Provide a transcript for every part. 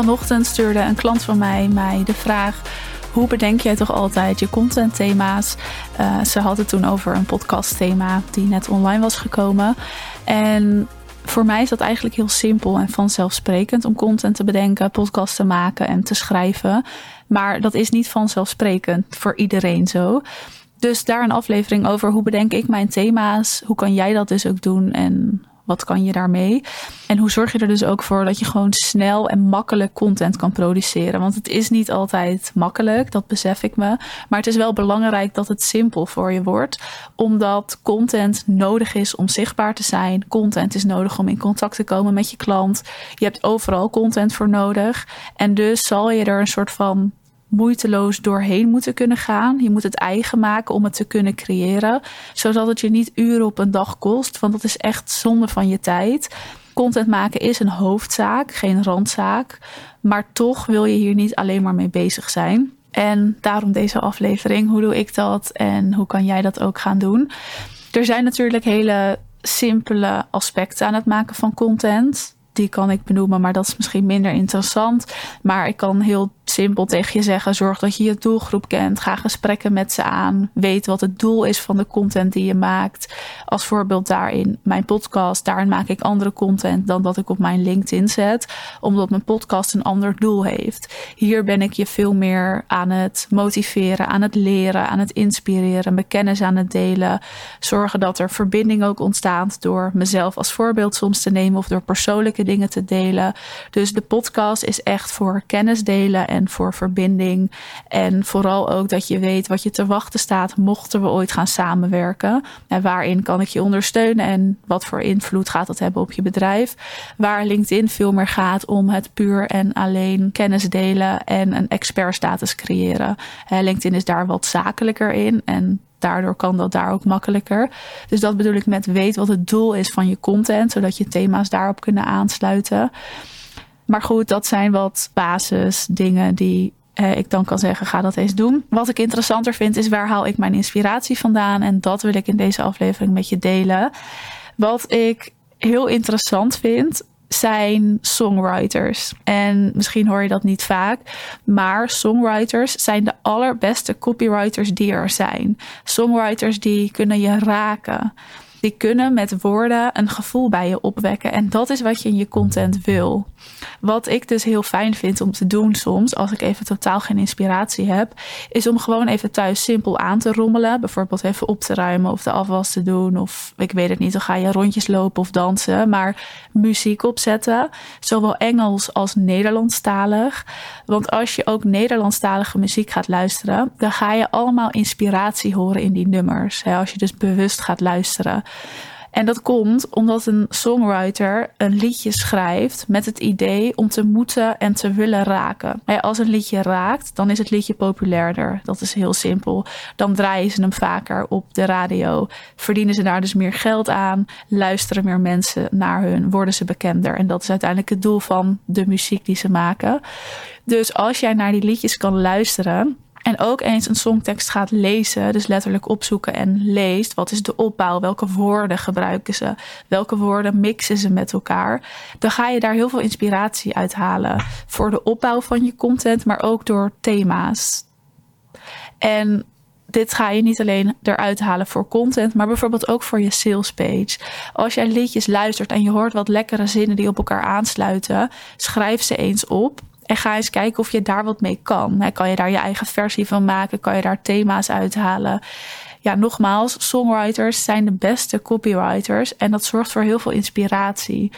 Vanochtend stuurde een klant van mij de vraag: hoe bedenk jij toch altijd je contentthema's? Ze had het toen over een podcastthema die net online was gekomen. En voor mij is dat eigenlijk heel simpel en vanzelfsprekend om content te bedenken, podcasts te maken en te schrijven. Maar dat is niet vanzelfsprekend voor iedereen zo. Dus daar een aflevering over: hoe bedenk ik mijn thema's? Hoe kan jij dat dus ook doen en wat kan je daarmee? En hoe zorg je er dus ook voor dat je gewoon snel en makkelijk content kan produceren? Want het is niet altijd makkelijk, dat besef ik me. Maar het is wel belangrijk dat het simpel voor je wordt. Omdat content nodig is om zichtbaar te zijn. Content is nodig om in contact te komen met je klant. Je hebt overal content voor nodig. En dus zal je er een soort van moeiteloos doorheen moeten kunnen gaan. Je moet het eigen maken om het te kunnen creëren, zodat het je niet uren op een dag kost, want dat is echt zonde van je tijd. Content maken is een hoofdzaak, geen randzaak, maar toch wil je hier niet alleen maar mee bezig zijn. En daarom deze aflevering: hoe doe ik dat en hoe kan jij dat ook gaan doen? Er zijn natuurlijk hele simpele aspecten aan het maken van content. Die kan ik benoemen, maar dat is misschien minder interessant. Maar ik kan heel simpel tegen je zeggen: zorg dat je je doelgroep kent. Ga gesprekken met ze aan. Weet wat het doel is van de content die je maakt. Als voorbeeld daarin mijn podcast. Daarin maak ik andere content dan dat ik op mijn LinkedIn zet. Omdat mijn podcast een ander doel heeft. Hier ben ik je veel meer aan het motiveren, aan het leren, aan het inspireren. Mijn kennis aan het delen. Zorgen dat er verbinding ook ontstaat door mezelf als voorbeeld soms te nemen. Of door persoonlijke dingen te delen. Dus de podcast is echt voor kennis delen en voor verbinding. En vooral ook dat je weet wat je te wachten staat mochten we ooit gaan samenwerken. En waarin kan ik je ondersteunen en wat voor invloed gaat dat hebben op je bedrijf. Waar LinkedIn veel meer gaat om het puur en alleen kennis delen en een expertstatus creëren. LinkedIn is daar wat zakelijker in en daardoor kan dat daar ook makkelijker. Dus dat bedoel ik met: weet wat het doel is van je content, zodat je thema's daarop kunnen aansluiten. Maar goed, dat zijn wat basisdingen die ik dan kan zeggen: ga dat eens doen. Wat ik interessanter vind is: waar haal ik mijn inspiratie vandaan? En dat wil ik in deze aflevering met je delen. Wat ik heel interessant vind zijn songwriters. En misschien hoor je dat niet vaak, maar songwriters zijn de allerbeste copywriters die er zijn. Songwriters die kunnen je raken. Die kunnen met woorden een gevoel bij je opwekken. En dat is wat je in je content wil. Wat ik dus heel fijn vind om te doen soms, als ik even totaal geen inspiratie heb, is om gewoon even thuis simpel aan te rommelen. Bijvoorbeeld even op te ruimen of de afwas te doen. Of ik weet het niet, dan ga je rondjes lopen of dansen. Maar muziek opzetten, zowel Engels als Nederlandstalig. Want als je ook Nederlandstalige muziek gaat luisteren, dan ga je allemaal inspiratie horen in die nummers. Als je dus bewust gaat luisteren. En dat komt omdat een songwriter een liedje schrijft met het idee om te moeten en te willen raken. Als een liedje raakt, dan is het liedje populairder. Dat is heel simpel. Dan draaien ze hem vaker op de radio. Verdienen ze daar dus meer geld aan. Luisteren meer mensen naar hun. Worden ze bekender. En dat is uiteindelijk het doel van de muziek die ze maken. Dus als jij naar die liedjes kan luisteren en ook eens een songtekst gaat lezen, dus letterlijk opzoeken en leest: wat is de opbouw? Welke woorden gebruiken ze? Welke woorden mixen ze met elkaar? Dan ga je daar heel veel inspiratie uit halen voor de opbouw van je content, maar ook door thema's. En dit ga je niet alleen eruit halen voor content, maar bijvoorbeeld ook voor je salespage. Als jij liedjes luistert en je hoort wat lekkere zinnen die op elkaar aansluiten, schrijf ze eens op. En ga eens kijken of je daar wat mee kan. Kan je daar je eigen versie van maken? Kan je daar thema's uithalen? Ja, nogmaals, songwriters zijn de beste copywriters. En dat zorgt voor heel veel inspiratie.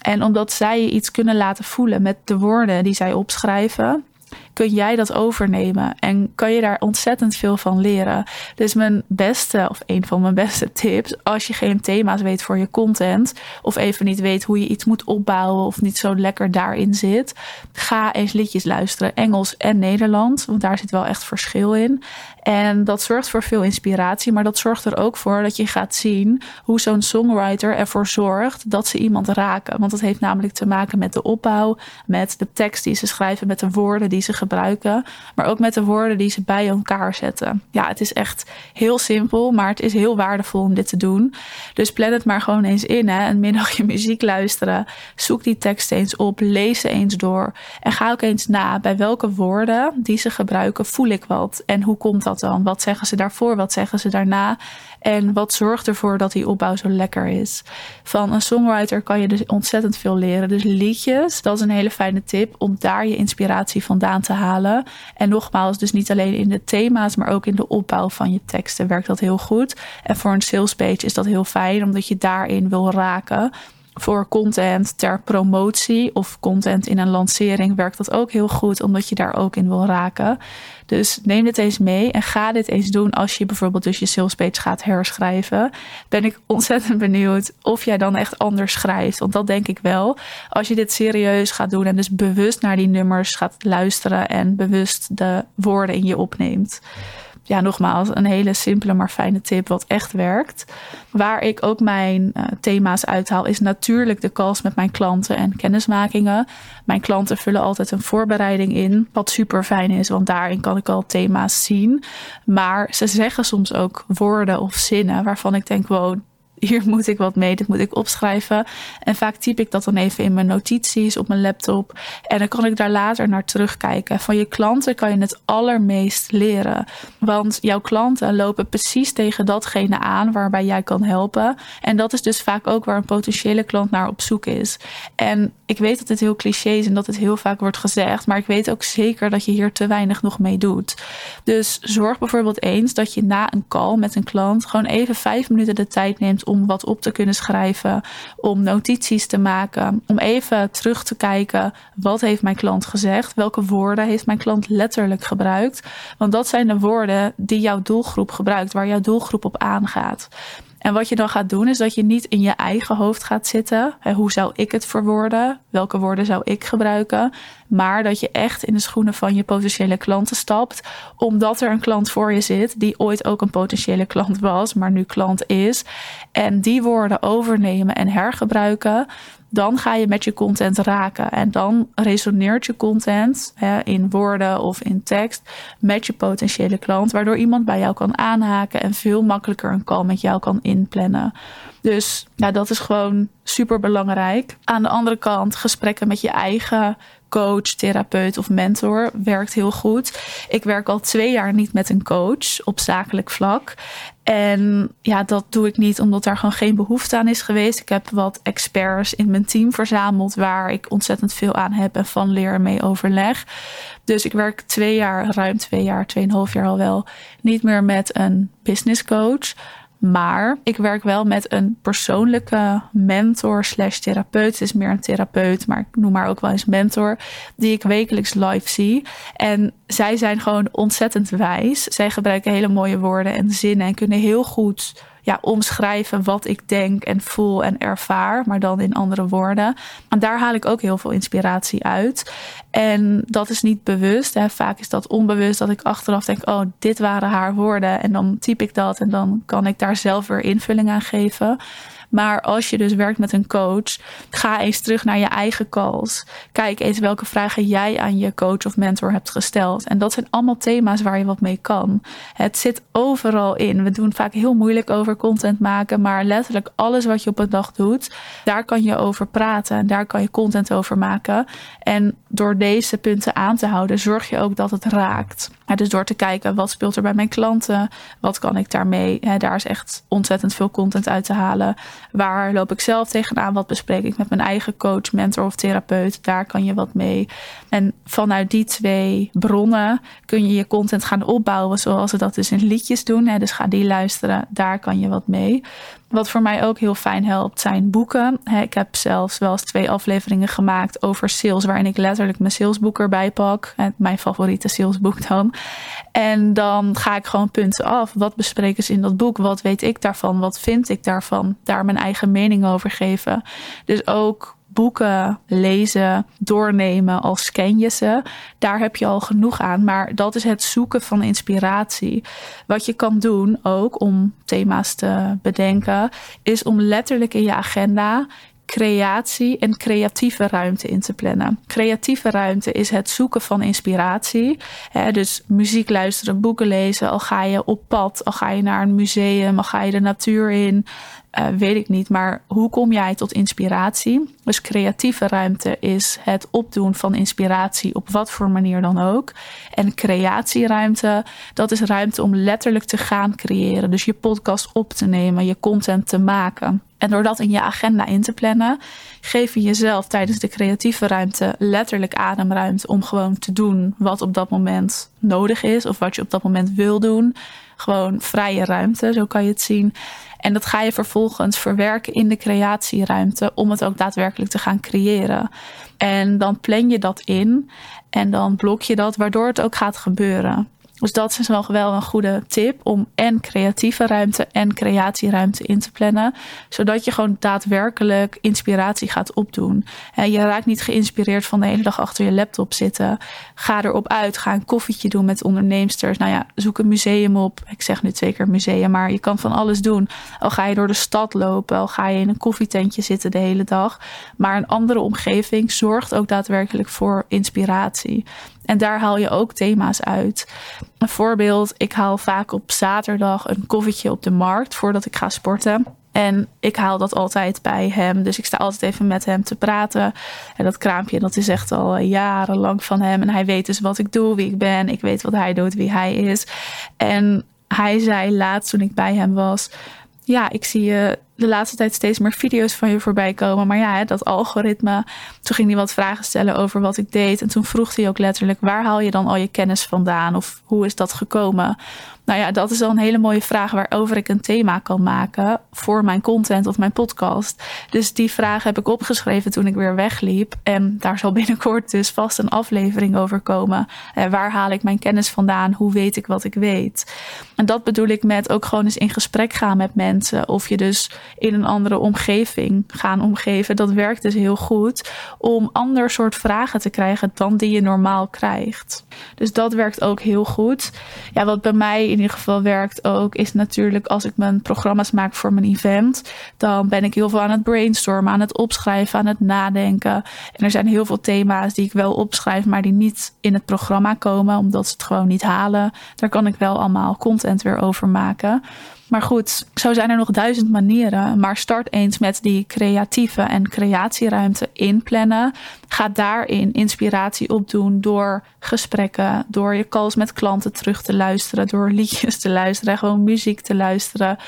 En omdat zij je iets kunnen laten voelen met de woorden die zij opschrijven, kun jij dat overnemen en kan je daar ontzettend veel van leren. Dus mijn beste, of een van mijn beste tips, als je geen thema's weet voor je content, of even niet weet hoe je iets moet opbouwen of niet zo lekker daarin zit, ga eens liedjes luisteren, Engels en Nederlands, want daar zit wel echt verschil in. En dat zorgt voor veel inspiratie, maar dat zorgt er ook voor dat je gaat zien hoe zo'n songwriter ervoor zorgt dat ze iemand raken. Want dat heeft namelijk te maken met de opbouw, met de tekst die ze schrijven, met de woorden die ze gebruiken. gebruiken, maar ook met de woorden die ze bij elkaar zetten. Ja, het is echt heel simpel, maar het is heel waardevol om dit te doen. Dus plan het maar gewoon eens in, hè. Een middagje muziek luisteren. Zoek die tekst eens op, lees ze eens door. En ga ook eens na, bij welke woorden die ze gebruiken voel ik wat? En hoe komt dat dan? Wat zeggen ze daarvoor? Wat zeggen ze daarna? En wat zorgt ervoor dat die opbouw zo lekker is? Van een songwriter kan je dus ontzettend veel leren. Dus liedjes, dat is een hele fijne tip om daar je inspiratie vandaan te halen. En nogmaals, dus niet alleen in de thema's, maar ook in de opbouw van je teksten werkt dat heel goed. En voor een salespage is dat heel fijn, omdat je daarin wil raken. Voor content ter promotie of content in een lancering werkt dat ook heel goed, omdat je daar ook in wil raken. Dus neem dit eens mee en ga dit eens doen als je bijvoorbeeld dus je salespage gaat herschrijven. Ben ik ontzettend benieuwd of jij dan echt anders schrijft. Want dat denk ik wel. Als je dit serieus gaat doen en dus bewust naar die nummers gaat luisteren en bewust de woorden in je opneemt. Ja, nogmaals, een hele simpele maar fijne tip wat echt werkt. Waar ik ook mijn thema's uithaal is natuurlijk de calls met mijn klanten en kennismakingen. Mijn klanten vullen altijd een voorbereiding in, wat super fijn is, want daarin kan ik al thema's zien. Maar ze zeggen soms ook woorden of zinnen waarvan ik denk, wow, hier moet ik wat mee, dit moet ik opschrijven. En vaak typ ik dat dan even in mijn notities op mijn laptop. En dan kan ik daar later naar terugkijken. Van je klanten kan je het allermeest leren. Want jouw klanten lopen precies tegen datgene aan waarbij jij kan helpen. En dat is dus vaak ook waar een potentiële klant naar op zoek is. En ik weet dat dit heel cliché is en dat het heel vaak wordt gezegd. Maar ik weet ook zeker dat je hier te weinig nog mee doet. Dus zorg bijvoorbeeld eens dat je na een call met een klant gewoon even 5 minuten de tijd neemt om wat op te kunnen schrijven, om notities te maken, om even terug te kijken, wat heeft mijn klant gezegd? Welke woorden heeft mijn klant letterlijk gebruikt? Want dat zijn de woorden die jouw doelgroep gebruikt, waar jouw doelgroep op aangaat. En wat je dan gaat doen is dat je niet in je eigen hoofd gaat zitten. Hoe zou ik het verwoorden? Welke woorden zou ik gebruiken? Maar dat je echt in de schoenen van je potentiële klanten stapt. Omdat er een klant voor je zit die ooit ook een potentiële klant was, maar nu klant is. En die woorden overnemen en hergebruiken. Dan ga je met je content raken. En dan resoneert je content in woorden of in tekst met je potentiële klant. Waardoor iemand bij jou kan aanhaken en veel makkelijker een call met jou kan inplannen. Dus ja, dat is gewoon super belangrijk. Aan de andere kant, gesprekken met je eigen coach, therapeut of mentor werkt heel goed. Ik werk al 2 jaar niet met een coach op zakelijk vlak. En ja, dat doe ik niet omdat daar gewoon geen behoefte aan is geweest. Ik heb wat experts in mijn team verzameld waar ik ontzettend veel aan heb en van leer en mee overleg. Dus ik werk 2 jaar, ruim 2 jaar, 2,5 jaar al wel, niet meer met een business coach. Maar ik werk wel met een persoonlijke mentor/therapeut. Het is meer een therapeut, maar ik noem haar ook wel eens mentor. Die ik wekelijks live zie. En zij zijn gewoon ontzettend wijs. Zij gebruiken hele mooie woorden en zinnen. En kunnen heel goed omschrijven wat ik denk en voel en ervaar. Maar dan in andere woorden. En daar haal ik ook heel veel inspiratie uit. En dat is niet bewust. Hè. Vaak is dat onbewust dat ik achteraf denk, oh, dit waren haar woorden. En dan typ ik dat en dan kan ik daar zelf weer invulling aan geven. Maar als je dus werkt met een coach, ga eens terug naar je eigen calls. Kijk eens welke vragen jij aan je coach of mentor hebt gesteld. En dat zijn allemaal thema's waar je wat mee kan. Het zit overal in. We doen vaak heel moeilijk over content maken, maar letterlijk alles wat je op een dag doet, daar kan je over praten en daar kan je content over maken. En door deze punten aan te houden, zorg je ook dat het raakt. Dus door te kijken, wat speelt er bij mijn klanten? Wat kan ik daarmee? Daar is echt ontzettend veel content uit te halen. Waar loop ik zelf tegenaan? Wat bespreek ik met mijn eigen coach, mentor of therapeut? Daar kan je wat mee. En vanuit die 2 bronnen kun je je content gaan opbouwen. Zoals ze dat dus in liedjes doen. Dus ga die luisteren. Daar kan je wat mee. Wat voor mij ook heel fijn helpt zijn boeken. Ik heb zelfs wel eens 2 afleveringen gemaakt over sales. Waarin ik letterlijk mijn salesboek erbij pak. Mijn favoriete salesboek dan. En dan ga ik gewoon punten af. Wat bespreken ze in dat boek? Wat weet ik daarvan? Wat vind ik daarvan? Daar mijn eigen mening over geven. Dus ook boeken lezen, doornemen, al scan je ze. Daar heb je al genoeg aan. Maar dat is het zoeken van inspiratie. Wat je kan doen ook om thema's te bedenken, is om letterlijk in je agenda creatie en creatieve ruimte in te plannen. Creatieve ruimte is het zoeken van inspiratie. Dus muziek luisteren, boeken lezen, al ga je op pad, al ga je naar een museum, al ga je de natuur in. Weet ik niet, maar hoe kom jij tot inspiratie? Dus creatieve ruimte is het opdoen van inspiratie op wat voor manier dan ook. En creatieruimte, dat is ruimte om letterlijk te gaan creëren. Dus je podcast op te nemen, je content te maken. En door dat in je agenda in te plannen, geef je jezelf tijdens de creatieve ruimte letterlijk ademruimte om gewoon te doen wat op dat moment nodig is of wat je op dat moment wil doen. Gewoon vrije ruimte, zo kan je het zien. En dat ga je vervolgens verwerken in de creatieruimte om het ook daadwerkelijk te gaan creëren. En dan plan je dat in en dan blok je dat, waardoor het ook gaat gebeuren. Dus dat is wel een goede tip om en creatieve ruimte en creatieruimte in te plannen. Zodat je gewoon daadwerkelijk inspiratie gaat opdoen. En je raakt niet geïnspireerd van de hele dag achter je laptop zitten. Ga erop uit, ga een koffietje doen met onderneemsters. Nou ja, zoek een museum op. Ik zeg nu 2 keer museum, maar je kan van alles doen. Al ga je door de stad lopen, al ga je in een koffietentje zitten de hele dag. Maar een andere omgeving zorgt ook daadwerkelijk voor inspiratie. En daar haal je ook thema's uit. Een voorbeeld, ik haal vaak op zaterdag een koffietje op de markt voordat ik ga sporten. En ik haal dat altijd bij hem. Dus ik sta altijd even met hem te praten. En dat kraampje, dat is echt al jarenlang van hem. En hij weet dus wat ik doe, wie ik ben. Ik weet wat hij doet, wie hij is. En hij zei laatst toen ik bij hem was... Ja, ik zie je de laatste tijd steeds meer video's van je voorbij komen. Maar ja, dat algoritme. Toen ging hij wat vragen stellen over wat ik deed. En toen vroeg hij ook letterlijk, waar haal je dan al je kennis vandaan? Of hoe is dat gekomen? Nou ja, dat is al een hele mooie vraag waarover ik een thema kan maken voor mijn content of mijn podcast. Dus die vraag heb ik opgeschreven toen ik weer wegliep. En daar zal binnenkort dus vast een aflevering over komen. Waar haal ik mijn kennis vandaan? Hoe weet ik wat ik weet? En dat bedoel ik met ook gewoon eens in gesprek gaan met mensen. Of je dus in een andere omgeving gaan omgeven. Dat werkt dus heel goed om ander soort vragen te krijgen dan die je normaal krijgt. Dus dat werkt ook heel goed. Ja, wat bij mij in ieder geval werkt ook, is natuurlijk als ik mijn programma's maak voor mijn event, dan ben ik heel veel aan het brainstormen, aan het opschrijven, aan het nadenken. En er zijn heel veel thema's die ik wel opschrijf, maar die niet in het programma komen, omdat ze het gewoon niet halen. Daar kan ik wel allemaal content weer over maken. Maar goed, zo zijn er nog 1000 manieren. Maar start eens met die creatieve en creatieruimte inplannen. Ga daarin inspiratie opdoen door gesprekken, door je calls met klanten terug te luisteren, door liedjes te luisteren, gewoon muziek te luisteren,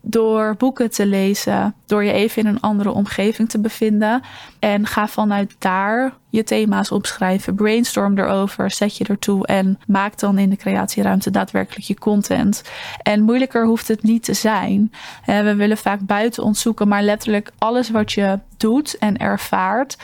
door boeken te lezen, door je even in een andere omgeving te bevinden. En ga vanuit daar je thema's opschrijven, brainstorm erover, zet je ertoe en maak dan in de creatieruimte daadwerkelijk je content. En moeilijker hoeft het niet te zijn. We willen vaak buiten ons zoeken, maar letterlijk alles wat je doet en ervaart,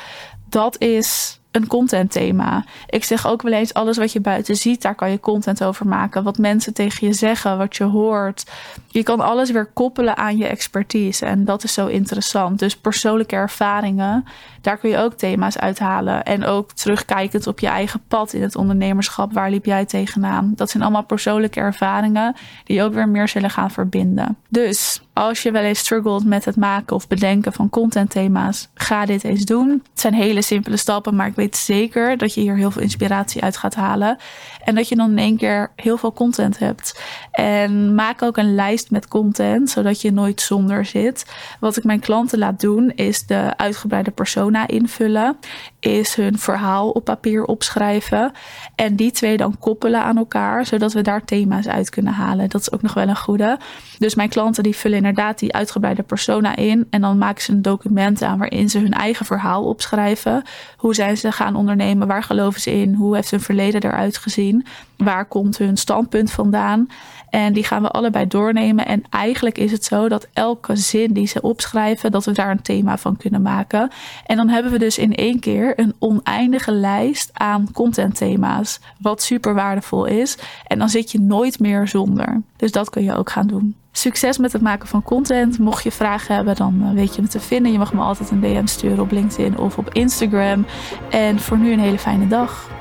dat is een contentthema. Ik zeg ook wel eens, alles wat je buiten ziet, daar kan je content over maken. Wat mensen tegen je zeggen, wat je hoort. Je kan alles weer koppelen aan je expertise. En dat is zo interessant. Dus persoonlijke ervaringen, daar kun je ook thema's uithalen. En ook terugkijkend op je eigen pad in het ondernemerschap. Waar liep jij tegenaan? Dat zijn allemaal persoonlijke ervaringen die je ook weer meer zullen gaan verbinden. Dus als je wel eens struggelt met het maken of bedenken van contentthema's, ga dit eens doen. Het zijn hele simpele stappen, maar ik weet zeker dat je hier heel veel inspiratie uit gaat halen. En dat je dan in één keer heel veel content hebt. En maak ook een lijst met content, zodat je nooit zonder zit. Wat ik mijn klanten laat doen, is de uitgebreide persona invullen. Is hun verhaal op papier opschrijven. En die twee dan koppelen aan elkaar, zodat we daar thema's uit kunnen halen. Dat is ook nog wel een goede. Dus mijn klanten die vullen inderdaad die uitgebreide persona in. En dan maken ze een document aan waarin ze hun eigen verhaal opschrijven. Hoe zijn ze gaan ondernemen? Waar geloven ze in? Hoe heeft hun verleden eruit gezien? Waar komt hun standpunt vandaan? En die gaan we allebei doornemen. En eigenlijk is het zo dat elke zin die ze opschrijven, dat we daar een thema van kunnen maken. En dan hebben we dus in één keer een oneindige lijst aan contentthema's. Wat super waardevol is. En dan zit je nooit meer zonder. Dus dat kun je ook gaan doen. Succes met het maken van content. Mocht je vragen hebben, dan weet je me te vinden. Je mag me altijd een DM sturen op LinkedIn of op Instagram. En voor nu een hele fijne dag.